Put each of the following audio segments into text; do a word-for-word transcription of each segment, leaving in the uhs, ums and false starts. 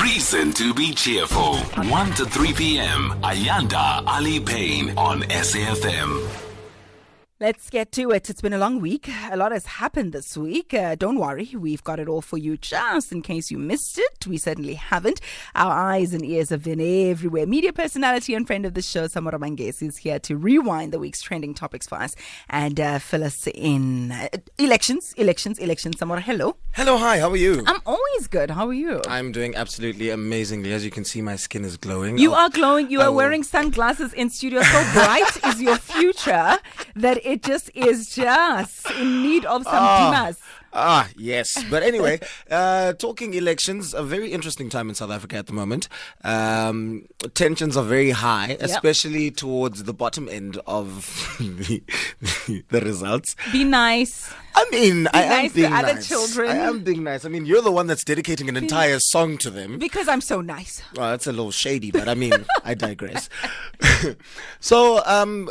Reason to be cheerful. one to three p.m. Ayanda Ali Payne on S A F M. Let's get to it. It's been a long week. A lot has happened this week. Uh, don't worry. We've got it all for you just in case you missed it. We certainly haven't. Our eyes and ears have been everywhere. Media personality and friend of the show, Samora Mangesi, is here to rewind the week's trending topics for us and uh, fill us in. Uh, elections, elections, elections. Samora, hello. Hello, hi. How are you? I'm always good. How are you? I'm doing absolutely amazingly. As you can see, my skin is glowing. You I'll, are glowing. You I are will. Wearing sunglasses in studio. So bright is your future that it It just is just in need of some timas. Ah, yes. But anyway, uh, talking elections, a very interesting time in South Africa at the moment. Um, tensions are very high, especially yep. towards the bottom end of the, the results. Be nice. I mean, be I nice am being to other nice. Children. I am being nice. I mean, you're the one that's dedicating an be entire nice. Song to them. Because I'm so nice. Well, that's a little shady, but I mean, I digress. So, um,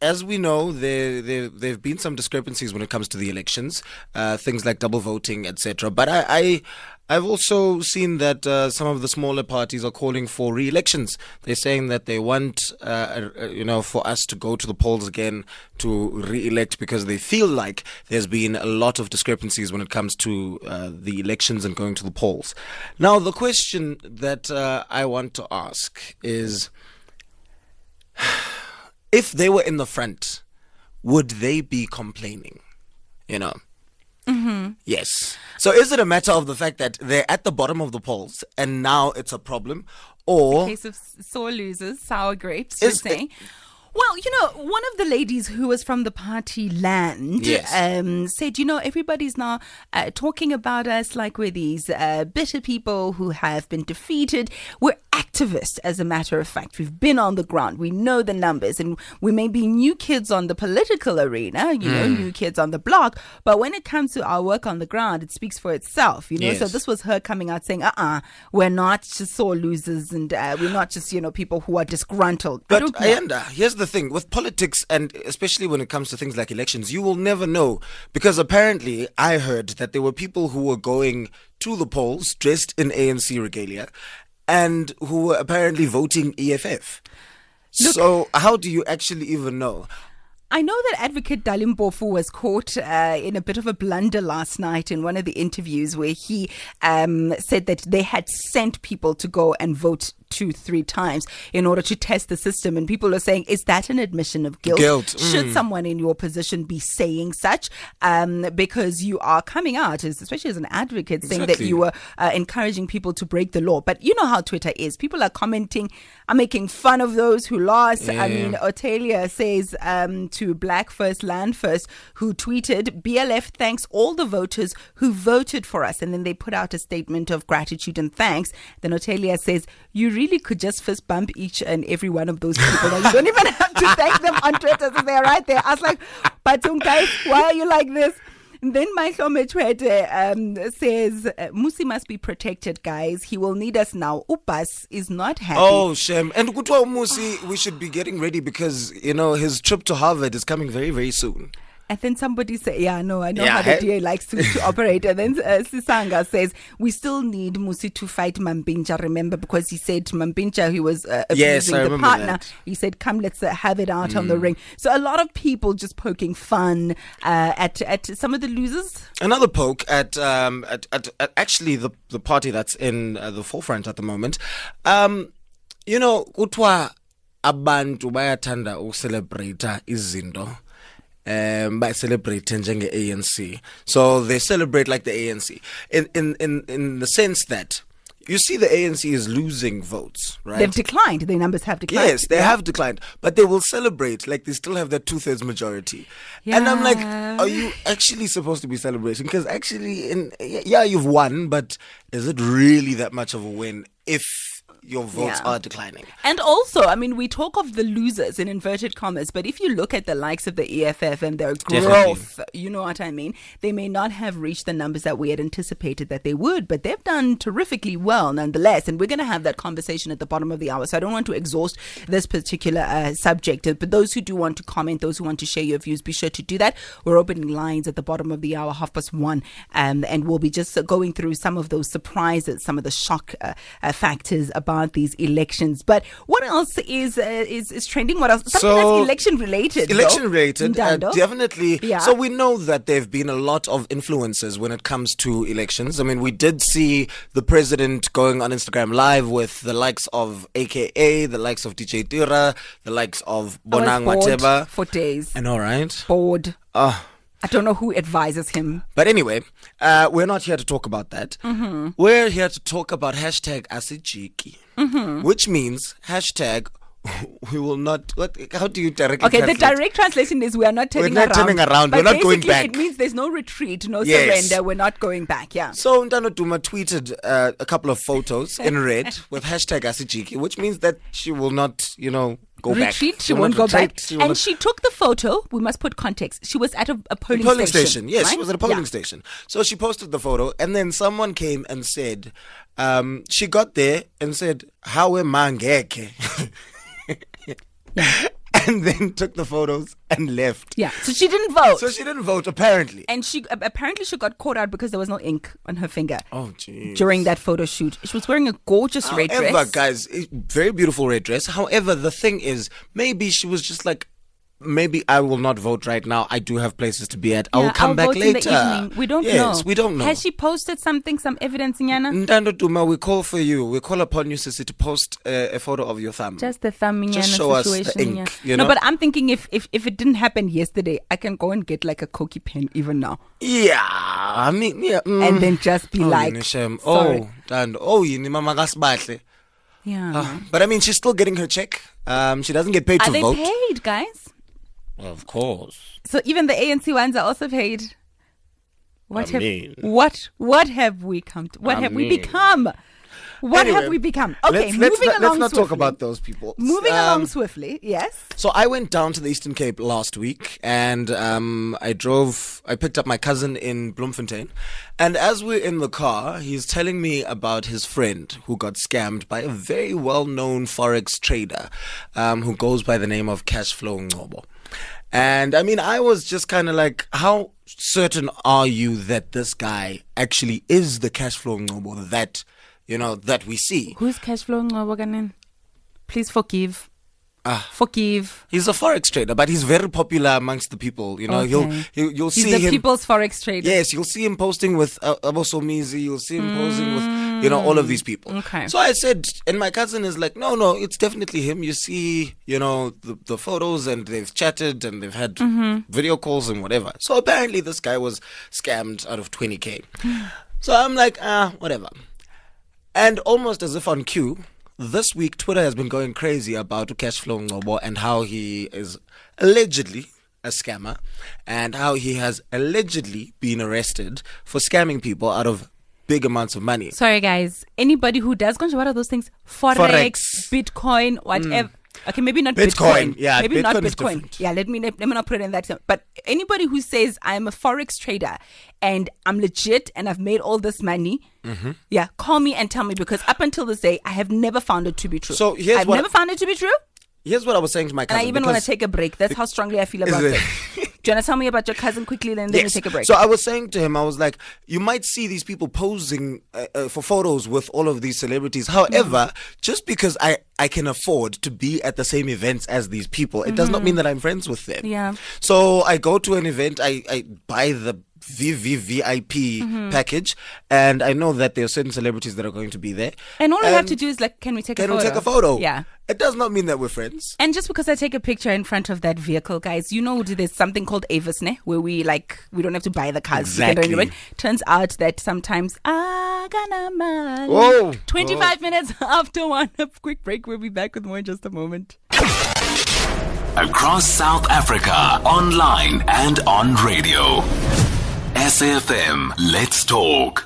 as we know, there, there there have been some discrepancies when it comes to the elections. Uh, things Things like double voting, et cetera. But I, I, I've also seen that uh, some of the smaller parties are calling for re-elections. They're saying that they want, uh, you know, for us to go to the polls again to re-elect because they feel like there's been a lot of discrepancies when it comes to uh, the elections and going to the polls. Now, the question that uh, I want to ask is, if they were in the front, would they be complaining? You know. Mm-hmm. Yes. So is it a matter of the fact that they're at the bottom of the polls and now it's a problem? Or a case of sore losers, sour grapes, you're saying? Well, you know, one of the ladies who was from the party land yes. um, said, you know, everybody's now uh, talking about us like we're these uh, bitter people who have been defeated. We're activists, as a matter of fact. We've been on the ground. We know the numbers. And we may be new kids on the political arena, you mm. know, new kids on the block. But when it comes to our work on the ground, it speaks for itself, you know. Yes. So this was her coming out saying, uh-uh, we're not just sore losers and uh, we're not just, you know, people who are disgruntled. But, Ayanda, here's the The thing with politics, and especially when it comes to things like elections, you will never know, because apparently I heard that there were people who were going to the polls dressed in A N C regalia and who were apparently voting E F F. Look, so how do you actually even know? I know that Advocate Dalim Bofu was caught uh, in a bit of a blunder last night in one of the interviews where he um, said that they had sent people to go and vote two, three times in order to test the system. And people are saying, is that an admission of guilt? Guilt. Mm. Should someone in your position be saying such? Um, because you are coming out, especially as an advocate, saying exactly. that you were uh, encouraging people to break the law. But you know how Twitter is. People are commenting, I'm making fun of those who lost. Yeah. I mean, Otelia says um, to Black First Land First, who tweeted, B L F thanks all the voters who voted for us. And then they put out a statement of gratitude and thanks. Then Otelia says, you really could just fist bump each and every one of those people. Now, you don't even have to thank them on Twitter. So they're right there. I was like, Patung guys, why are you like this? And then my Hlomechwete um says, Musi must be protected, guys. He will need us now. Upas is not happy. Oh, shame. And Kutwa Musi, we should be getting ready because, you know, his trip to Harvard is coming very, very soon. And then somebody said, yeah, no, I know yeah, how the D A likes to, to operate. And then uh, Sisanga says, we still need Musi to fight Mambinja, remember, because he said to Mambinja, he was uh, abusing yes, the partner. That. He said, come, let's uh, have it out mm. on the ring. So a lot of people just poking fun uh, at, at some of the losers. Another poke at, um, at, at, at actually the, the party that's in uh, the forefront at the moment. Um, you know, Kutwa abantu bayatanda u celebrate izinto. Um, by celebrating the A N C. So they celebrate like the A N C. In, in, in, in the sense that you see the A N C is losing votes, right? They've declined. Their numbers have declined. Yes, they yeah. have declined. But they will celebrate like they still have that two-thirds majority. Yeah. And I'm like, are you actually supposed to be celebrating? Because actually, in yeah, you've won, but is it really that much of a win if... your votes yeah. are declining. And also, I mean, we talk of the losers in inverted commas, but if you look at the likes of the E F F and their Definitely. growth, you know what I mean, they may not have reached the numbers that we had anticipated that they would, but they've done terrifically well nonetheless. And we're going to have that conversation at the bottom of the hour. So I don't want to exhaust this particular uh, subject, but those who do want to comment, those who want to share your views, be sure to do that. We're opening lines at the bottom of the hour, half past one, um, and we'll be just going through some of those surprises, some of the shock uh, uh, factors about these elections. But what else is uh, is, is trending? What else? Something so, that's election related. Election though. related, uh, definitely. Yeah. So we know that there have been a lot of influences when it comes to elections. I mean, we did see the president going on Instagram Live with the likes of A K A, the likes of D J Tira, the likes of Bonang, whatever. For days. And all right. Bored. Ah. Uh, I don't know who advises him. But anyway, uh, we're not here to talk about that. Mm-hmm. We're here to talk about hashtag Asijiki, mm-hmm. which means hashtag we will not. What? How do you directly? Okay, translate? The direct translation is we are not turning around. We're not around, turning around. We're not going back. It means there's no retreat, no yes. surrender. We're not going back. Yeah. So Ndando Duma tweeted uh, a couple of photos in red with hashtag Asijiki, which means that she will not, you know. Go retreat, back. She, she won't go retreat, back. She and not... she took the photo. We must put context. She was at a, a polling, polling station. station. Yes, right? She was at a polling yeah. station. So she posted the photo, and then someone came and said, um, she got there and said, "Hawe mangeke," and then took the photos and left. Yeah. So she didn't vote. So she didn't vote, apparently. And she apparently she got caught out because there was no ink on her finger. Oh, jeez. During that photo shoot. She was wearing a gorgeous However, red dress. However, guys, very beautiful red dress. However, the thing is, maybe she was just like, maybe I will not vote right now. I do have places to be at. I yeah, will come I'll back vote later. In the evening. We don't yes, know. Yes, we don't know. Has she posted something, some evidence, Nyana? Ndando Duma, we call for you. We call upon you, Sissy, to post uh, a photo of your thumb. Just the thumb, Nyana. Just show situation, us the ink. Yeah. You know? No, but I'm thinking if, if if it didn't happen yesterday, I can go and get like a Cokie pen even now. Yeah, I mean, yeah, mm. and then just be oh, like, sorry. Oh, Ndando. Oh, you need mama gasbatle. Yeah. Uh, but I mean, she's still getting her check. Um, she doesn't get paid to Are vote. Are they paid, guys? Of course. So even the A N C ones are also paid. What I have mean, what what have we come to? What I have mean. we become? What anyway, have we become? Okay, let's, moving let's not, along. Let's not swiftly. talk about those people. Moving um, along swiftly, yes. So I went down to the Eastern Cape last week, and um, I drove. I picked up my cousin in Bloemfontein, and as we're in the car, he's telling me about his friend who got scammed by a very well-known forex trader, um, who goes by the name of Cashflow Ngobo. And I mean, I was just kind of like, how certain are you that this guy actually is the Cashflow Ngobo that, you know, that we see? Who's Cashflow Ngobo again? Please forgive. Ah, forgive. He's a forex trader, but he's very popular amongst the people. You know, okay. you'll, you'll you'll see he's the him. People's forex trader. Yes, you'll see him posting with uh, Abosomizhi. You'll see him mm. posting with, you know, all of these people. Okay. So I said, and my cousin is like, no, no, it's definitely him. You see, you know, the, the photos, and they've chatted, and they've had mm-hmm. video calls and whatever. So apparently, this guy was scammed out of twenty K. So I'm like, ah, whatever. And almost as if on cue, this week, Twitter has been going crazy about Cashflow Ngobo and how he is allegedly a scammer and how he has allegedly been arrested for scamming people out of big amounts of money. Sorry, guys. Anybody who does, what are those things? Forex, Forex. Bitcoin, whatever. Mm. Okay, maybe not Bitcoin. Bitcoin. Yeah, maybe Bitcoin not Bitcoin. Yeah, let me let me not put it in that. But anybody who says I'm a forex trader and I'm legit and I've made all this money, mm-hmm. yeah, call me and tell me, because up until this day I have never found it to be true. So here's I've what, never found it to be true. Here's what I was saying to my cousin. And I even want to take a break. That's how strongly I feel about it. it. Do you want to tell me about your cousin quickly, and then yes. we take a break? So I was saying to him, I was like, you might see these people posing uh, uh, for photos with all of these celebrities. However, mm-hmm. just because I, I can afford to be at the same events as these people, it mm-hmm. does not mean that I'm friends with them. Yeah. So I go to an event, I, I buy the V V V I P mm-hmm. package, and I know that there are certain celebrities that are going to be there. And all I have to do is like, can we take a photo? Can we take a photo? Yeah. It does not mean that we're friends. And just because I take a picture in front of that vehicle, guys, you know, there's something called Avisne, where we like, we don't have to buy the cars. Exactly. You know, turns out that sometimes, ah, Ganama. Whoa. twenty-five Whoa. minutes after one, a quick break. We'll be back with more in just a moment. Across South Africa, online and on radio. S A F M, let's talk.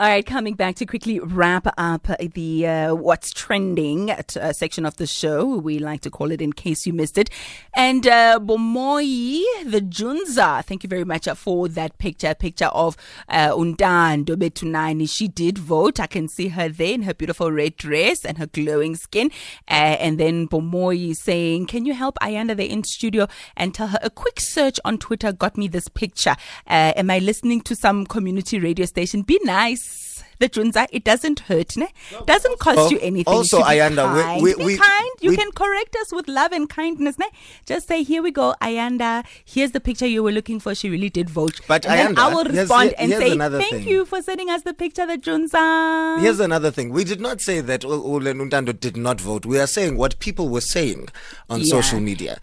All right, coming back to quickly wrap up the uh, what's trending at, uh, section of the show. We like to call it in case you missed it. And uh, Bomoyi, the Junza, thank you very much for that picture, picture of uh, Undan Dobetunani. She did vote. I can see her there in her beautiful red dress and her glowing skin. Uh, and then Bomoyi saying, can you help Ayanda there in studio and tell her a quick search on Twitter got me this picture. Uh, am I listening to some community radio station? Be nice. The Junza, it doesn't hurt, ne? Doesn't cost oh, you anything. Also, Ayanda, we, we, be we, kind. You we, can correct us with love and kindness, ne? Just say, here we go, Ayanda. Here's the picture you were looking for. She really did vote. But and Ayanda, I will respond here's, here's and say, thank thing. you for sending us the picture, the Junza. Here's another thing. We did not say that Ntando did not vote. We are saying what people were saying on yeah. social media.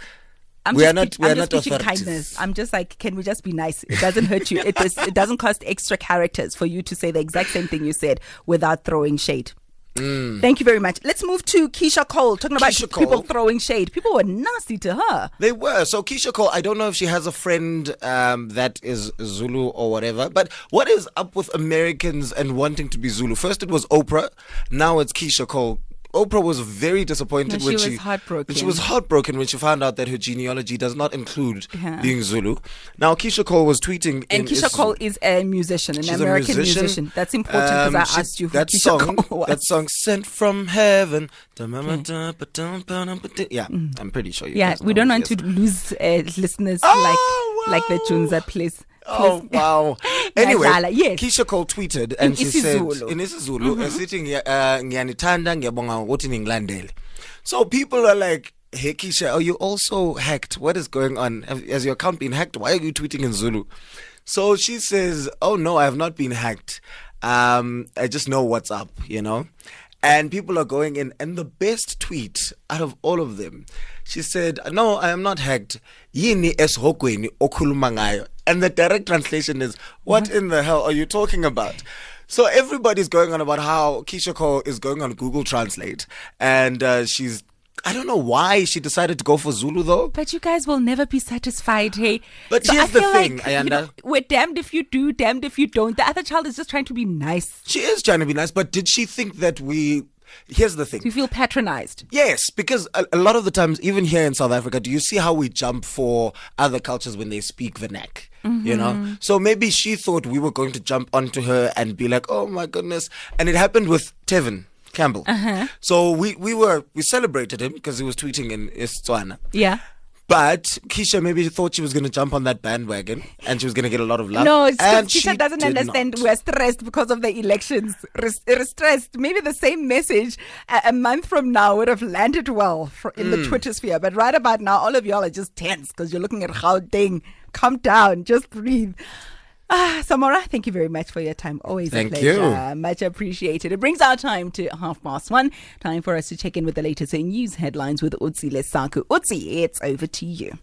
I'm we just are not. Pitch, we I'm are just not kindness. I'm just like, can we just be nice? It doesn't hurt you. It, is, it doesn't cost extra characters for you to say the exact same thing you said without throwing shade. Mm. Thank you very much. Let's move to Keisha Cole. Talking about Keisha people Cole. throwing shade. People were nasty to her. They were. So Keisha Cole, I don't know if she has a friend um, that is Zulu or whatever, but what is up with Americans and wanting to be Zulu? First it was Oprah. Now it's Keisha Cole. Oprah was very disappointed no, she when she was heartbroken. She was heartbroken when she found out that her genealogy does not include yeah. being Zulu. Now, Keisha Cole was tweeting, and Keisha Isu. Cole is a musician, an She's American a musician. musician. That's important because um, I she, asked you who that Keisha song, Cole was. That song, "Sent from Heaven." Okay. Yeah, mm. I'm pretty sure. You yeah, we don't want to lose uh, listeners oh, like wow. like the Junza, please. Oh, wow. Anyway, yes. Keisha Cole tweeted and in she said, in isiZulu, mm-hmm. So people are like, hey, Keisha, are you also hacked? What is going on? Has your account been hacked? Why are you tweeting in Zulu? So she says, oh, no, I have not been hacked. Um, I just know what's up, you know? And people are going in. And the best tweet out of all of them, she said, no, I am not hacked. Yini eshokweni okhuluma ngayo. And the direct translation is, what in the hell are you talking about? So everybody's going on about how Keisha Cole is going on Google Translate. And uh, she's, I don't know why she decided to go for Zulu though. But you guys will never be satisfied, hey? But so here's I the thing, like, Ayanda. You know, we're damned if you do, damned if you don't. The other child is just trying to be nice. She is trying to be nice, but did she think that we... Here's the thing. You feel patronized. Yes, because a, a lot of the times, even here in South Africa, do you see how we jump for other cultures when they speak vernac? Mm-hmm. You know? So maybe she thought we were going to jump onto her and be like, oh my goodness. And it happened with Tevin Campbell. Uh-huh. So we, we were we celebrated him because he was tweeting in isiXhosa. Yeah. But Keisha maybe thought she was going to jump on that bandwagon and she was going to get a lot of love. No, it's and Keisha she doesn't understand not. we're stressed because of the elections. We're stressed. Maybe the same message a month from now would have landed well in the mm. Twitter sphere. But right about now, all of y'all are just tense because you're looking at Gauteng. Calm down. Just breathe. Ah, Samora, thank you very much for your time. Always thank a pleasure. You. Much appreciated. It brings our time to half past one. Time for us to check in with the latest news headlines with Utsi Lesaku. Utsi, it's over to you.